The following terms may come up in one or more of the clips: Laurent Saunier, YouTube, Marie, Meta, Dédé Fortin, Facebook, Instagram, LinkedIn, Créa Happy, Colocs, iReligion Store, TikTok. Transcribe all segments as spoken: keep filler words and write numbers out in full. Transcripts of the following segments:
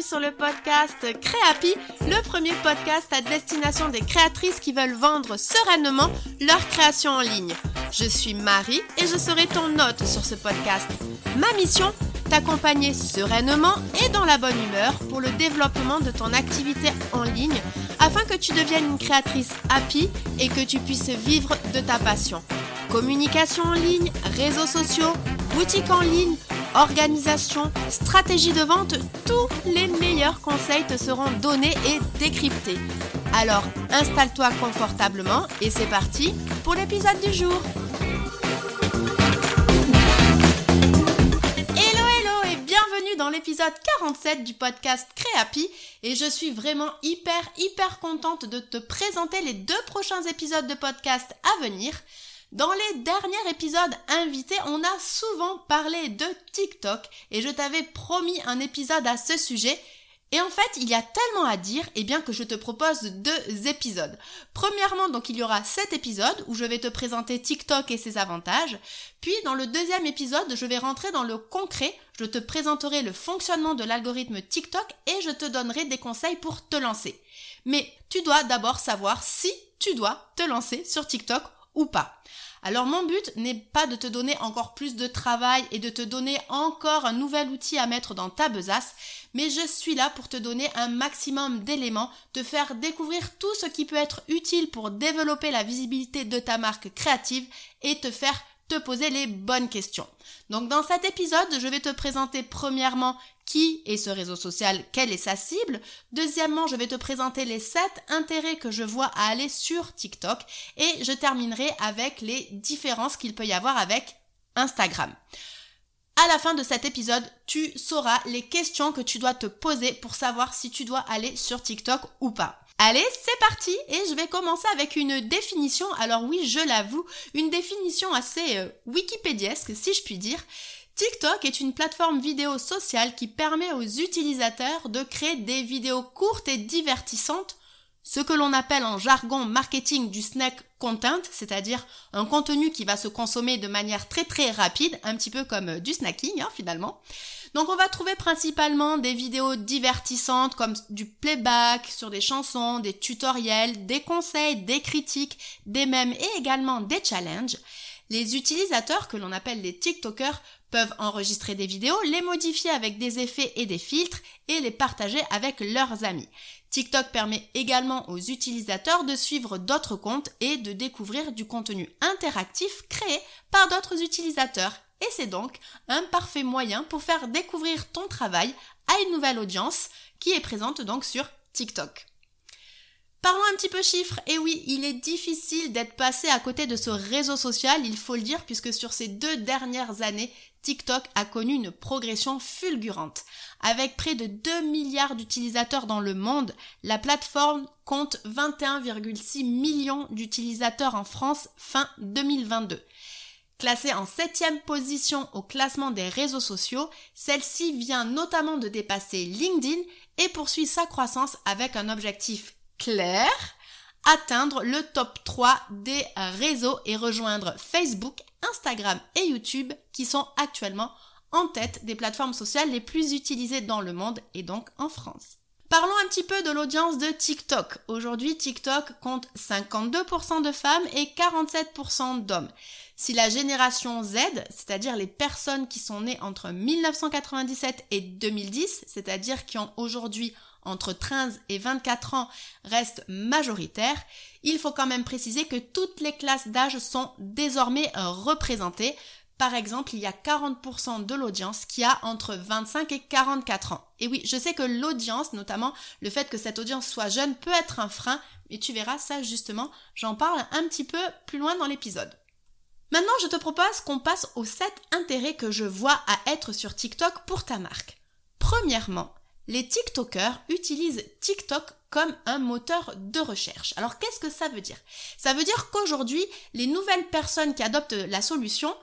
Sur le podcast Créa Happy, le premier podcast à destination des créatrices qui veulent vendre sereinement leur création en ligne. Je suis Marie et je serai ton hôte sur ce podcast. Ma mission, t'accompagner sereinement et dans la bonne humeur pour le développement de ton activité en ligne afin que tu deviennes une créatrice happy et que tu puisses vivre de ta passion. Communication en ligne, réseaux sociaux, boutique en ligne, organisation, stratégie de vente, tous les meilleurs conseils te seront donnés et décryptés. Alors, installe-toi confortablement et c'est parti pour l'épisode du jour. Hello, hello et bienvenue dans l'épisode quarante-sept du podcast Créa Happy et je suis vraiment hyper, hyper contente de te présenter les deux prochains épisodes de podcast à venir. Dans les derniers épisodes invités, on a souvent parlé de TikTok et je t'avais promis un épisode à ce sujet. Et en fait, il y a tellement à dire, eh bien, que je te propose deux épisodes. Premièrement, donc, il y aura cet épisode où je vais te présenter TikTok et ses avantages. Puis, dans le deuxième épisode, je vais rentrer dans le concret. Je te présenterai le fonctionnement de l'algorithme TikTok et je te donnerai des conseils pour te lancer. Mais tu dois d'abord savoir si tu dois te lancer sur TikTok ou pas. Alors mon but n'est pas de te donner encore plus de travail et de te donner encore un nouvel outil à mettre dans ta besace, mais je suis là pour te donner un maximum d'éléments, te faire découvrir tout ce qui peut être utile pour développer la visibilité de ta marque créative et te faire te poser les bonnes questions. Donc dans cet épisode, je vais te présenter premièrement qui est ce réseau social, quelle est sa cible. Deuxièmement, je vais te présenter les sept intérêts que je vois à aller sur TikTok et je terminerai avec les différences qu'il peut y avoir avec Instagram. À la fin de cet épisode, tu sauras les questions que tu dois te poser pour savoir si tu dois aller sur TikTok ou pas. Allez, c'est parti et je vais commencer avec une définition, alors oui, je l'avoue, une définition assez euh, wikipédiesque si je puis dire. TikTok est une plateforme vidéo sociale qui permet aux utilisateurs de créer des vidéos courtes et divertissantes, ce que l'on appelle en jargon marketing du snack content, c'est-à-dire un contenu qui va se consommer de manière très très rapide, un petit peu comme du snacking hein, finalement. Donc on va trouver principalement des vidéos divertissantes comme du playback sur des chansons, des tutoriels, des conseils, des critiques, des mèmes et également des challenges. Les utilisateurs, que l'on appelle les TikTokers, peuvent enregistrer des vidéos, les modifier avec des effets et des filtres et les partager avec leurs amis. TikTok permet également aux utilisateurs de suivre d'autres comptes et de découvrir du contenu interactif créé par d'autres utilisateurs. Et c'est donc un parfait moyen pour faire découvrir ton travail à une nouvelle audience qui est présente donc sur TikTok. Parlons un petit peu chiffres. Et oui, il est difficile d'être passé à côté de ce réseau social, il faut le dire, puisque sur ces deux dernières années, TikTok a connu une progression fulgurante. Avec près de deux milliards d'utilisateurs dans le monde, la plateforme compte vingt et un virgule six millions d'utilisateurs en France fin deux mille vingt-deux. Classée en septième position au classement des réseaux sociaux, celle-ci vient notamment de dépasser LinkedIn et poursuit sa croissance avec un objectif clair, atteindre le top trois des réseaux et rejoindre Facebook, Instagram et YouTube qui sont actuellement en tête des plateformes sociales les plus utilisées dans le monde et donc en France. Parlons un petit peu de l'audience de TikTok. Aujourd'hui, TikTok compte cinquante-deux pour cent de femmes et quarante-sept pour cent d'hommes. Si la génération Z, c'est-à-dire les personnes qui sont nées entre mille neuf cent quatre-vingt-dix-sept et deux mille dix, c'est-à-dire qui ont aujourd'hui entre treize et vingt-quatre ans, reste majoritaire, il faut quand même préciser que toutes les classes d'âge sont désormais représentées. Par exemple, il y a quarante pour cent de l'audience qui a entre vingt-cinq et quarante-quatre ans. Et oui, je sais que l'audience, notamment le fait que cette audience soit jeune, peut être un frein, mais tu verras ça justement, j'en parle un petit peu plus loin dans l'épisode. Maintenant, je te propose qu'on passe aux sept intérêts que je vois à être sur TikTok pour ta marque. Premièrement, les TikTokers utilisent TikTok comme un moteur de recherche. Alors qu'est-ce que ça veut dire? Ça veut dire qu'aujourd'hui, les nouvelles personnes qui adoptent la solution,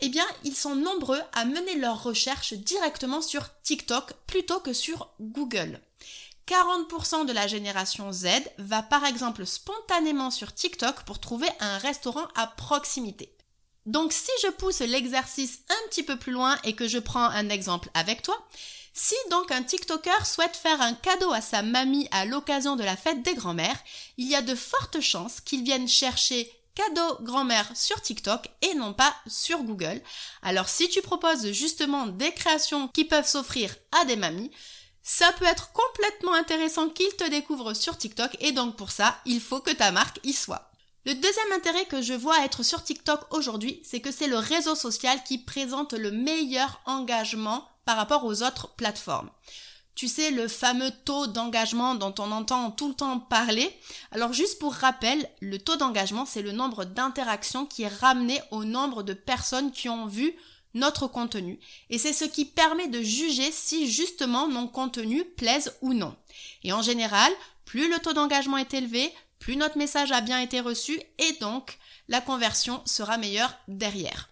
eh bien, ils sont nombreux à mener leurs recherches directement sur TikTok plutôt que sur Google. quarante pour cent de la génération Z va par exemple spontanément sur TikTok pour trouver un restaurant à proximité. Donc si je pousse l'exercice un petit peu plus loin et que je prends un exemple avec toi, si donc un TikToker souhaite faire un cadeau à sa mamie à l'occasion de la fête des grands-mères, il y a de fortes chances qu'il vienne chercher cadeau grand-mère sur TikTok et non pas sur Google. Alors si tu proposes justement des créations qui peuvent s'offrir à des mamies, ça peut être complètement intéressant qu'ils te découvrent sur TikTok et donc pour ça, il faut que ta marque y soit. Le deuxième intérêt que je vois à être sur TikTok aujourd'hui, c'est que c'est le réseau social qui présente le meilleur engagement par rapport aux autres plateformes. Tu sais, le fameux taux d'engagement dont on entend tout le temps parler. Alors juste pour rappel, le taux d'engagement, c'est le nombre d'interactions qui est ramené au nombre de personnes qui ont vu notre contenu. Et c'est ce qui permet de juger si justement mon contenu plaise ou non. Et en général, plus le taux d'engagement est élevé, plus notre message a bien été reçu et donc la conversion sera meilleure derrière.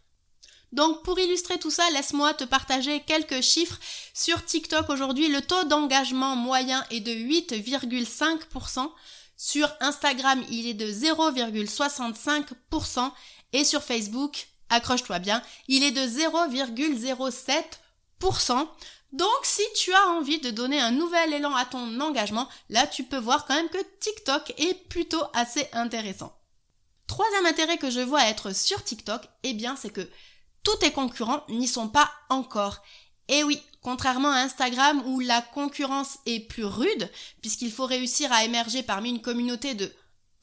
Donc pour illustrer tout ça, laisse-moi te partager quelques chiffres. Sur TikTok aujourd'hui, le taux d'engagement moyen est de huit virgule cinq pour cent. Sur Instagram, il est de zéro virgule soixante-cinq pour cent. Et sur Facebook, accroche-toi bien, il est de zéro virgule zéro sept pour cent. Donc si tu as envie de donner un nouvel élan à ton engagement, là tu peux voir quand même que TikTok est plutôt assez intéressant. Troisième intérêt que je vois à être sur TikTok, eh bien c'est que tous tes concurrents n'y sont pas encore. Et oui, contrairement à Instagram où la concurrence est plus rude, puisqu'il faut réussir à émerger parmi une communauté de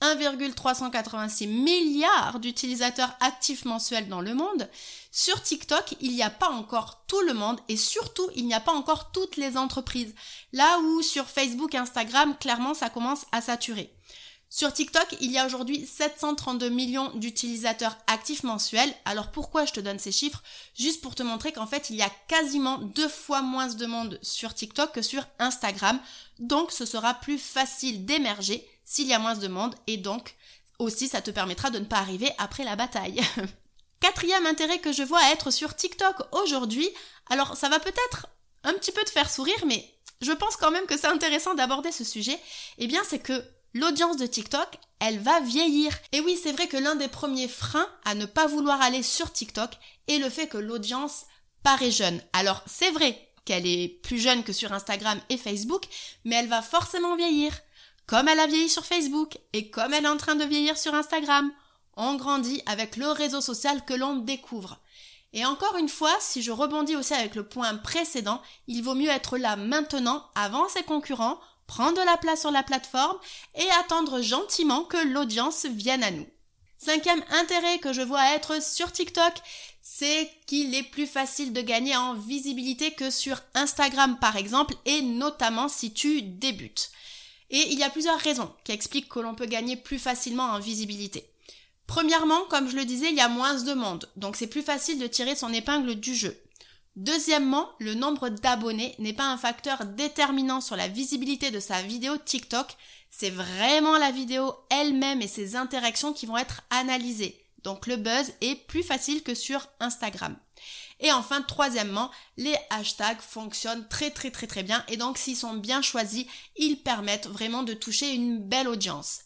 un virgule trois cent quatre-vingt-six milliards d'utilisateurs actifs mensuels dans le monde, sur TikTok, il n'y a pas encore tout le monde et surtout, il n'y a pas encore toutes les entreprises. Là où sur Facebook, Instagram, clairement, ça commence à saturer. Sur TikTok, il y a aujourd'hui sept cent trente-deux millions d'utilisateurs actifs mensuels. Alors pourquoi je te donne ces chiffres? Juste pour te montrer qu'en fait, il y a quasiment deux fois moins de monde sur TikTok que sur Instagram. Donc, ce sera plus facile d'émerger s'il y a moins de monde et donc aussi ça te permettra de ne pas arriver après la bataille. Quatrième intérêt que je vois à être sur TikTok aujourd'hui, alors ça va peut-être un petit peu te faire sourire mais je pense quand même que c'est intéressant d'aborder ce sujet, eh bien c'est que l'audience de TikTok, elle va vieillir. Et oui, c'est vrai que l'un des premiers freins à ne pas vouloir aller sur TikTok est le fait que l'audience paraît jeune. Alors c'est vrai qu'elle est plus jeune que sur Instagram et Facebook, mais elle va forcément vieillir. Comme elle a vieilli sur Facebook et comme elle est en train de vieillir sur Instagram, on grandit avec le réseau social que l'on découvre. Et encore une fois, si je rebondis aussi avec le point précédent, il vaut mieux être là maintenant, avant ses concurrents, prendre de la place sur la plateforme et attendre gentiment que l'audience vienne à nous. Cinquième intérêt que je vois être sur TikTok, c'est qu'il est plus facile de gagner en visibilité que sur Instagram par exemple, et notamment si tu débutes. Et il y a plusieurs raisons qui expliquent que l'on peut gagner plus facilement en visibilité. Premièrement, comme je le disais, il y a moins de monde, donc c'est plus facile de tirer son épingle du jeu. Deuxièmement, le nombre d'abonnés n'est pas un facteur déterminant sur la visibilité de sa vidéo TikTok, c'est vraiment la vidéo elle-même et ses interactions qui vont être analysées. Donc le buzz est plus facile que sur Instagram. Et enfin, troisièmement, les hashtags fonctionnent très très très très bien et donc s'ils sont bien choisis, ils permettent vraiment de toucher une belle audience.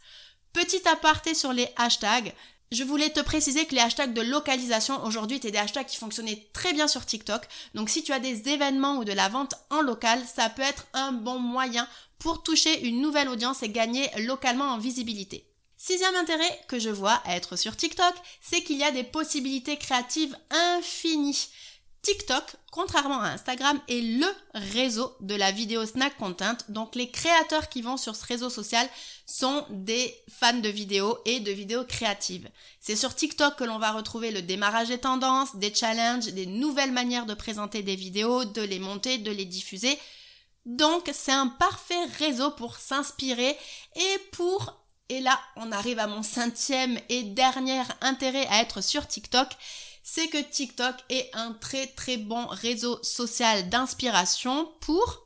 Petit aparté sur les hashtags, je voulais te préciser que les hashtags de localisation aujourd'hui étaient des hashtags qui fonctionnaient très bien sur TikTok. Donc si tu as des événements ou de la vente en local, ça peut être un bon moyen pour toucher une nouvelle audience et gagner localement en visibilité. Sixième intérêt que je vois à être sur TikTok, c'est qu'il y a des possibilités créatives infinies. TikTok, contrairement à Instagram, est le réseau de la vidéo snack content. Donc les créateurs qui vont sur ce réseau social sont des fans de vidéos et de vidéos créatives. C'est sur TikTok que l'on va retrouver le démarrage des tendances, des challenges, des nouvelles manières de présenter des vidéos, de les monter, de les diffuser. Donc c'est un parfait réseau pour s'inspirer et pour... Et là, on arrive à mon cinquième et dernier intérêt à être sur TikTok, c'est que TikTok est un très très bon réseau social d'inspiration pour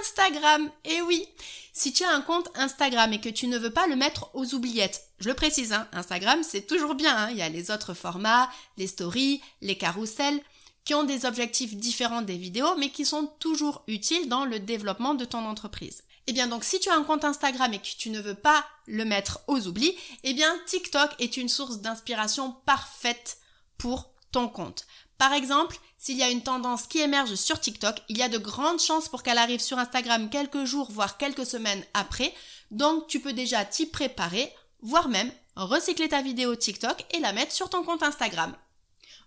Instagram. Et oui, si tu as un compte Instagram et que tu ne veux pas le mettre aux oubliettes, je le précise, hein, Instagram c'est toujours bien, hein, il y a les autres formats, les stories, les carousels, qui ont des objectifs différents des vidéos, mais qui sont toujours utiles dans le développement de ton entreprise. Et bien donc si tu as un compte Instagram et que tu ne veux pas le mettre aux oublis, eh bien TikTok est une source d'inspiration parfaite pour ton compte. Par exemple, s'il y a une tendance qui émerge sur TikTok, il y a de grandes chances pour qu'elle arrive sur Instagram quelques jours, voire quelques semaines après. Donc, tu peux déjà t'y préparer, voire même recycler ta vidéo TikTok et la mettre sur ton compte Instagram.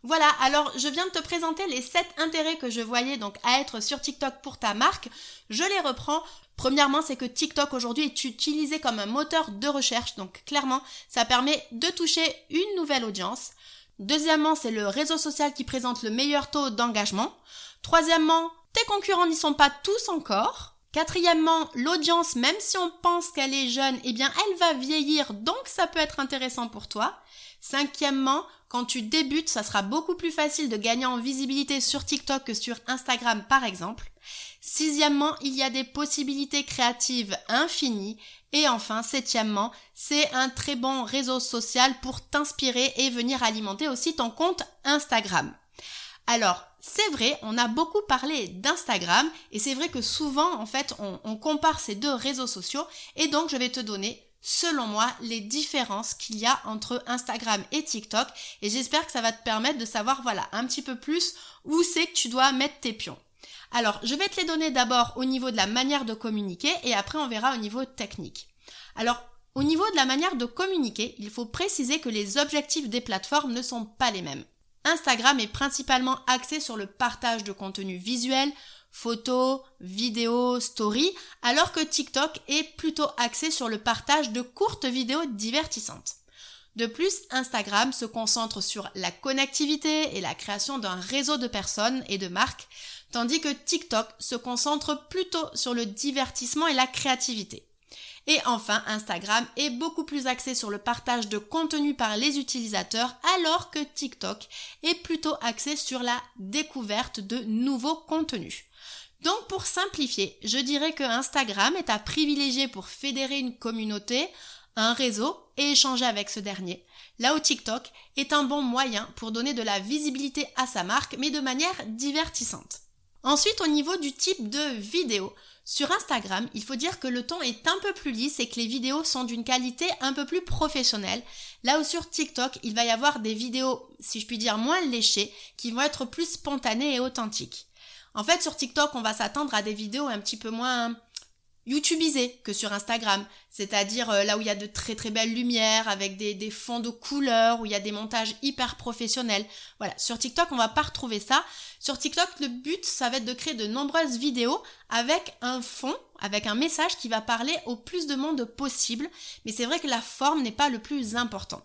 Voilà, alors je viens de te présenter les sept intérêts que je voyais donc à être sur TikTok pour ta marque. Je les reprends. Premièrement, c'est que TikTok aujourd'hui est utilisé comme un moteur de recherche. Donc clairement, ça permet de toucher une nouvelle audience. Deuxièmement, c'est le réseau social qui présente le meilleur taux d'engagement. Troisièmement, tes concurrents n'y sont pas tous encore. Quatrièmement, l'audience, même si on pense qu'elle est jeune, eh bien elle va vieillir, donc ça peut être intéressant pour toi. Cinquièmement, quand tu débutes, ça sera beaucoup plus facile de gagner en visibilité sur TikTok que sur Instagram par exemple. Sixièmement, il y a des possibilités créatives infinies. Et enfin, septièmement, c'est un très bon réseau social pour t'inspirer et venir alimenter aussi ton compte Instagram. Alors, c'est vrai, on a beaucoup parlé d'Instagram et c'est vrai que souvent, en fait, on, on compare ces deux réseaux sociaux et donc je vais te donner, selon moi, les différences qu'il y a entre Instagram et TikTok et j'espère que ça va te permettre de savoir, voilà, un petit peu plus où c'est que tu dois mettre tes pions. Alors, je vais te les donner d'abord au niveau de la manière de communiquer et après on verra au niveau technique. Alors, au niveau de la manière de communiquer, il faut préciser que les objectifs des plateformes ne sont pas les mêmes. Instagram est principalement axé sur le partage de contenu visuel, photos, vidéos, stories, alors que TikTok est plutôt axé sur le partage de courtes vidéos divertissantes. De plus, Instagram se concentre sur la connectivité et la création d'un réseau de personnes et de marques, tandis que TikTok se concentre plutôt sur le divertissement et la créativité. Et enfin, Instagram est beaucoup plus axé sur le partage de contenu par les utilisateurs, alors que TikTok est plutôt axé sur la découverte de nouveaux contenus. Donc pour simplifier, je dirais que Instagram est à privilégier pour fédérer une communauté, un réseau et échanger avec ce dernier. Là où TikTok est un bon moyen pour donner de la visibilité à sa marque, mais de manière divertissante. Ensuite, au niveau du type de vidéo, sur Instagram, il faut dire que le ton est un peu plus lisse et que les vidéos sont d'une qualité un peu plus professionnelle. Là où sur TikTok, il va y avoir des vidéos, si je puis dire, moins léchées, qui vont être plus spontanées et authentiques. En fait, sur TikTok, on va s'attendre à des vidéos un petit peu moins youtubisées que sur Instagram. C'est-à-dire là où il y a de très très belles lumières, avec des, des fonds de couleurs, où il y a des montages hyper professionnels. Voilà, sur TikTok, on va pas retrouver ça. Sur TikTok, le but, ça va être de créer de nombreuses vidéos avec un fond, avec un message qui va parler au plus de monde possible. Mais c'est vrai que la forme n'est pas le plus important.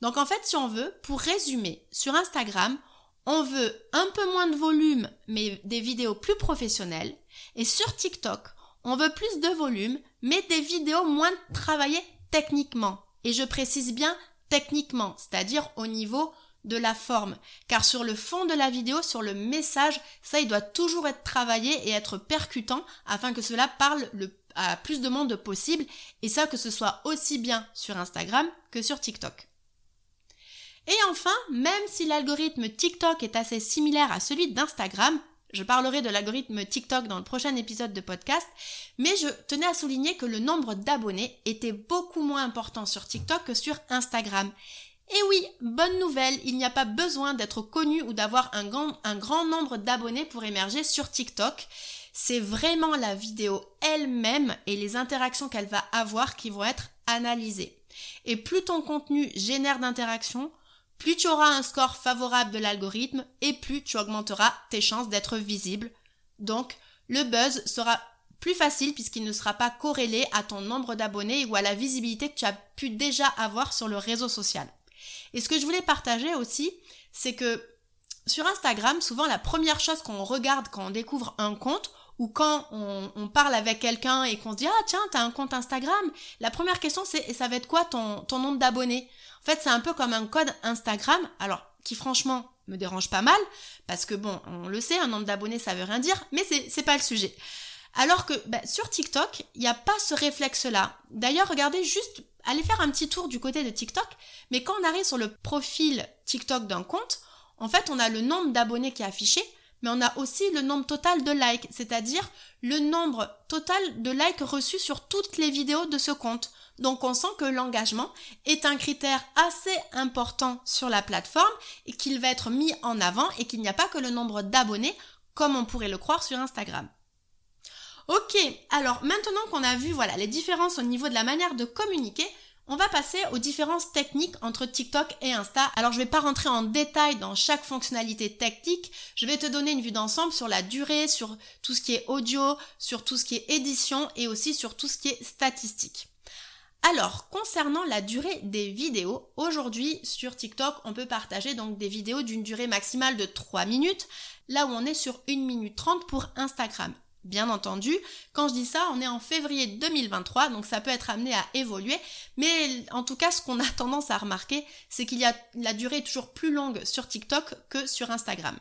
Donc en fait, si on veut, pour résumer, sur Instagram, on veut un peu moins de volume, mais des vidéos plus professionnelles. Et sur TikTok, on veut plus de volume, mais des vidéos moins travaillées techniquement. Et je précise bien techniquement, c'est-à-dire au niveau de la forme. Car sur le fond de la vidéo, sur le message, ça, il doit toujours être travaillé et être percutant afin que cela parle le, à plus de monde possible. Et ça, que ce soit aussi bien sur Instagram que sur TikTok. Et enfin, même si l'algorithme TikTok est assez similaire à celui d'Instagram, je parlerai de l'algorithme TikTok dans le prochain épisode de podcast, mais je tenais à souligner que le nombre d'abonnés était beaucoup moins important sur TikTok que sur Instagram. Et oui, bonne nouvelle, il n'y a pas besoin d'être connu ou d'avoir un grand, un grand nombre d'abonnés pour émerger sur TikTok. C'est vraiment la vidéo elle-même et les interactions qu'elle va avoir qui vont être analysées. Et plus ton contenu génère d'interactions, plus tu auras un score favorable de l'algorithme et plus tu augmenteras tes chances d'être visible. Donc, le buzz sera plus facile puisqu'il ne sera pas corrélé à ton nombre d'abonnés ou à la visibilité que tu as pu déjà avoir sur le réseau social. Et ce que je voulais partager aussi, c'est que sur Instagram, souvent la première chose qu'on regarde quand on découvre un compte ou quand on, on parle avec quelqu'un et qu'on se dit « Ah tiens, t'as un compte Instagram », la première question c'est « Et ça va être quoi ton, ton nombre d'abonnés ?» En fait, c'est un peu comme un code Instagram, alors qui franchement me dérange pas mal, parce que bon, on le sait, un nombre d'abonnés ça veut rien dire, mais c'est, c'est pas le sujet. Alors que bah, sur TikTok, il n'y a pas ce réflexe-là. D'ailleurs, regardez juste, allez faire un petit tour du côté de TikTok, mais quand on arrive sur le profil TikTok d'un compte, en fait, on a le nombre d'abonnés qui est affiché, mais on a aussi le nombre total de likes, c'est-à-dire le nombre total de likes reçus sur toutes les vidéos de ce compte. Donc on sent que l'engagement est un critère assez important sur la plateforme et qu'il va être mis en avant et qu'il n'y a pas que le nombre d'abonnés comme on pourrait le croire sur Instagram. Ok, alors maintenant qu'on a vu voilà, les différences au niveau de la manière de communiquer, on va passer aux différences techniques entre TikTok et Insta. Alors je ne vais pas rentrer en détail dans chaque fonctionnalité technique, je vais te donner une vue d'ensemble sur la durée, sur tout ce qui est audio, sur tout ce qui est édition et aussi sur tout ce qui est statistique. Alors, concernant la durée des vidéos, aujourd'hui sur TikTok, on peut partager donc des vidéos d'une durée maximale de trois minutes, là où on est sur une minute trente pour Instagram. Bien entendu, quand je dis ça, on est en février deux mille vingt-trois, donc ça peut être amené à évoluer, mais en tout cas, ce qu'on a tendance à remarquer, c'est qu'il y a la durée est toujours plus longue sur TikTok que sur Instagram.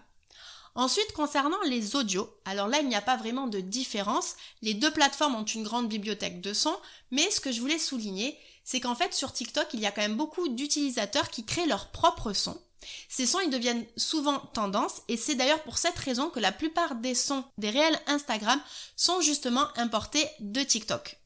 Ensuite, concernant les audios, alors là, il n'y a pas vraiment de différence, les deux plateformes ont une grande bibliothèque de sons, mais ce que je voulais souligner, c'est qu'en fait, sur TikTok, il y a quand même beaucoup d'utilisateurs qui créent leurs propres sons. Ces sons, ils deviennent souvent tendance et c'est d'ailleurs pour cette raison que la plupart des sons des réels Instagram sont justement importés de TikTok.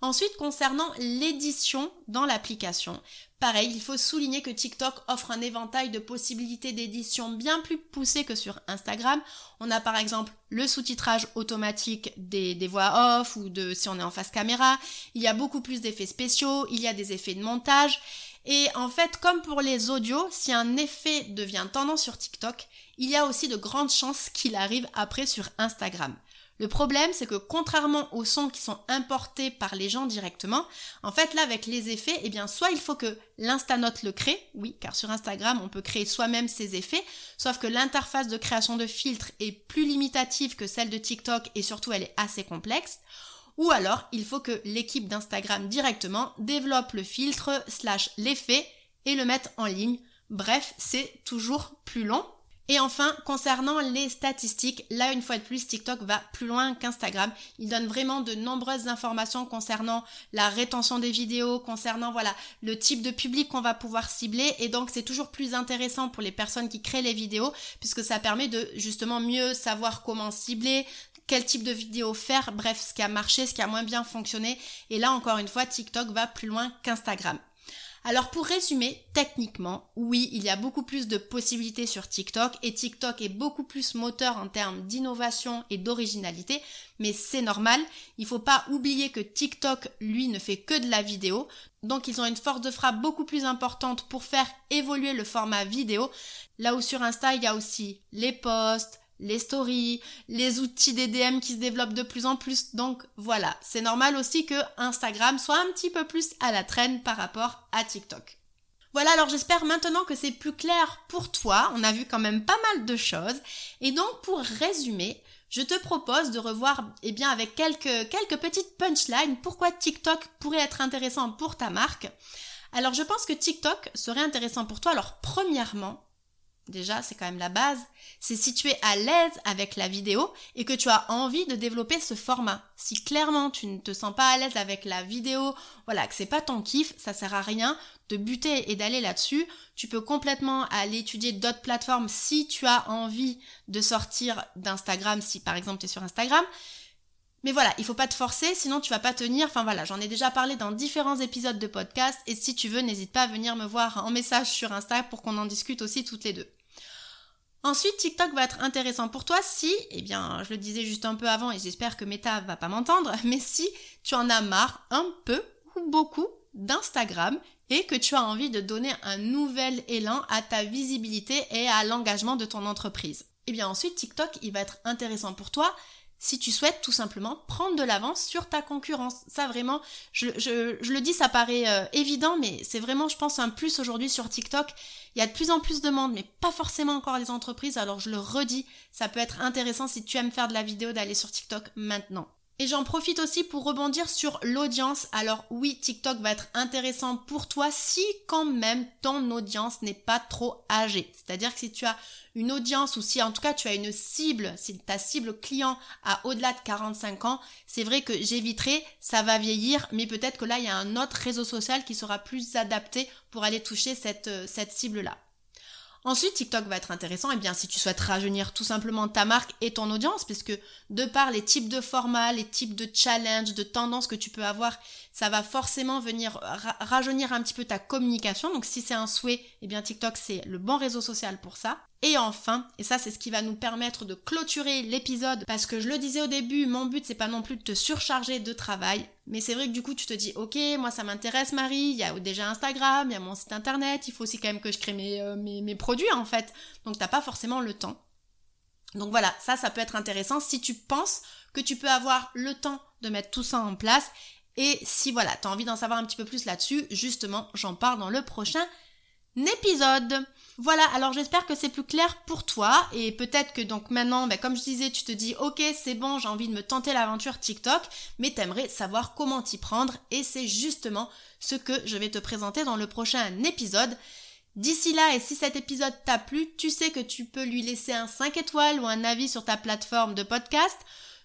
Ensuite, concernant l'édition dans l'application, pareil, il faut souligner que TikTok offre un éventail de possibilités d'édition bien plus poussées que sur Instagram. On a par exemple le sous-titrage automatique des, des voix off ou de si on est en face caméra, il y a beaucoup plus d'effets spéciaux, il y a des effets de montage. Et en fait, comme pour les audios, si un effet devient tendance sur TikTok, il y a aussi de grandes chances qu'il arrive après sur Instagram. Le problème, c'est que contrairement aux sons qui sont importés par les gens directement, en fait là, avec les effets, eh bien soit il faut que l'instanote le crée, oui, car sur Instagram, on peut créer soi-même ses effets, sauf que l'interface de création de filtres est plus limitative que celle de TikTok et surtout, elle est assez complexe. Ou alors, il faut que l'équipe d'Instagram directement développe le filtre slash l'effet et le mette en ligne. Bref, c'est toujours plus long. Et enfin, concernant les statistiques, là une fois de plus, TikTok va plus loin qu'Instagram. Il donne vraiment de nombreuses informations concernant la rétention des vidéos, concernant voilà le type de public qu'on va pouvoir cibler. Et donc, c'est toujours plus intéressant pour les personnes qui créent les vidéos puisque ça permet de justement mieux savoir comment cibler, quel type de vidéo faire, bref, ce qui a marché, ce qui a moins bien fonctionné. Et là, encore une fois, TikTok va plus loin qu'Instagram. Alors, pour résumer, techniquement, oui, il y a beaucoup plus de possibilités sur TikTok et TikTok est beaucoup plus moteur en termes d'innovation et d'originalité, mais c'est normal. Il faut pas oublier que TikTok, lui, ne fait que de la vidéo. Donc, ils ont une force de frappe beaucoup plus importante pour faire évoluer le format vidéo. Là où sur Insta, il y a aussi les posts, les stories, les outils D D M qui se développent de plus en plus. Donc voilà, c'est normal aussi que Instagram soit un petit peu plus à la traîne par rapport à TikTok. Voilà, alors j'espère maintenant que c'est plus clair pour toi. On a vu quand même pas mal de choses. Et donc pour résumer, je te propose de revoir eh bien, avec quelques, quelques petites punchlines pourquoi TikTok pourrait être intéressant pour ta marque. Alors je pense que TikTok serait intéressant pour toi. Alors premièrement, déjà, c'est quand même la base, c'est si tu es à l'aise avec la vidéo et que tu as envie de développer ce format. Si clairement tu ne te sens pas à l'aise avec la vidéo, voilà, que c'est pas ton kiff, ça sert à rien de buter et d'aller là-dessus. Tu peux complètement aller étudier d'autres plateformes si tu as envie de sortir d'Instagram, si par exemple tu es sur Instagram. Mais voilà, il faut pas te forcer, sinon tu vas pas tenir. Enfin voilà, j'en ai déjà parlé dans différents épisodes de podcast et si tu veux, n'hésite pas à venir me voir en message sur Insta pour qu'on en discute aussi toutes les deux. Ensuite, TikTok va être intéressant pour toi si, eh bien, je le disais juste un peu avant et j'espère que Meta va pas m'entendre, mais si tu en as marre un peu ou beaucoup d'Instagram et que tu as envie de donner un nouvel élan à ta visibilité et à l'engagement de ton entreprise. Eh bien ensuite, TikTok, il va être intéressant pour toi si tu souhaites tout simplement prendre de l'avance sur ta concurrence. Ça vraiment, je, je, je le dis, ça paraît euh, évident, mais c'est vraiment, je pense, un plus aujourd'hui sur TikTok. Il y a de plus en plus de monde, mais pas forcément encore les entreprises. Alors je le redis, ça peut être intéressant si tu aimes faire de la vidéo d'aller sur TikTok maintenant. Et j'en profite aussi pour rebondir sur l'audience. Alors oui, TikTok va être intéressant pour toi si quand même ton audience n'est pas trop âgée. C'est-à-dire que si tu as une audience ou si en tout cas tu as une cible, si ta cible client a au-delà de quarante-cinq ans, c'est vrai que j'éviterai, ça va vieillir, mais peut-être que là il y a un autre réseau social qui sera plus adapté pour aller toucher cette, cette cible-là. Ensuite, TikTok va être intéressant eh bien, si tu souhaites rajeunir tout simplement ta marque et ton audience, puisque de par les types de formats, les types de challenges, de tendances que tu peux avoir, ça va forcément venir ra- rajeunir un petit peu ta communication. Donc si c'est un souhait, eh bien TikTok c'est le bon réseau social pour ça. Et enfin, et ça c'est ce qui va nous permettre de clôturer l'épisode, parce que je le disais au début, mon but c'est pas non plus de te surcharger de travail, mais c'est vrai que du coup tu te dis ok, moi ça m'intéresse Marie, il y a déjà Instagram, il y a mon site internet, il faut aussi quand même que je crée mes, euh, mes, mes produits en fait, donc t'as pas forcément le temps. Donc voilà, ça ça peut être intéressant si tu penses que tu peux avoir le temps de mettre tout ça en place, et si voilà, t'as envie d'en savoir un petit peu plus là-dessus, justement j'en parle dans le prochain épisode. Voilà, alors j'espère que c'est plus clair pour toi, et peut-être que donc maintenant, ben comme je disais, tu te dis ok c'est bon, j'ai envie de me tenter l'aventure TikTok, mais t'aimerais savoir comment t'y prendre, et c'est justement ce que je vais te présenter dans le prochain épisode. D'ici là, et si cet épisode t'a plu, tu sais que tu peux lui laisser un cinq étoiles ou un avis sur ta plateforme de podcast.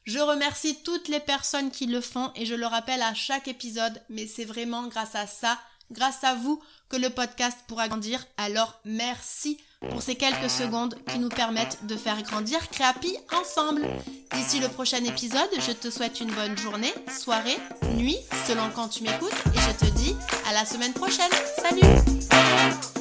Je remercie toutes les personnes qui le font, et je le rappelle à chaque épisode, mais c'est vraiment grâce à ça, grâce à vous, que le podcast pourra grandir. Alors merci pour ces quelques secondes qui nous permettent de faire grandir Créa Happy ensemble. D'ici le prochain épisode, je te souhaite une bonne journée, soirée, nuit, selon quand tu m'écoutes, et je te dis à la semaine prochaine. Salut!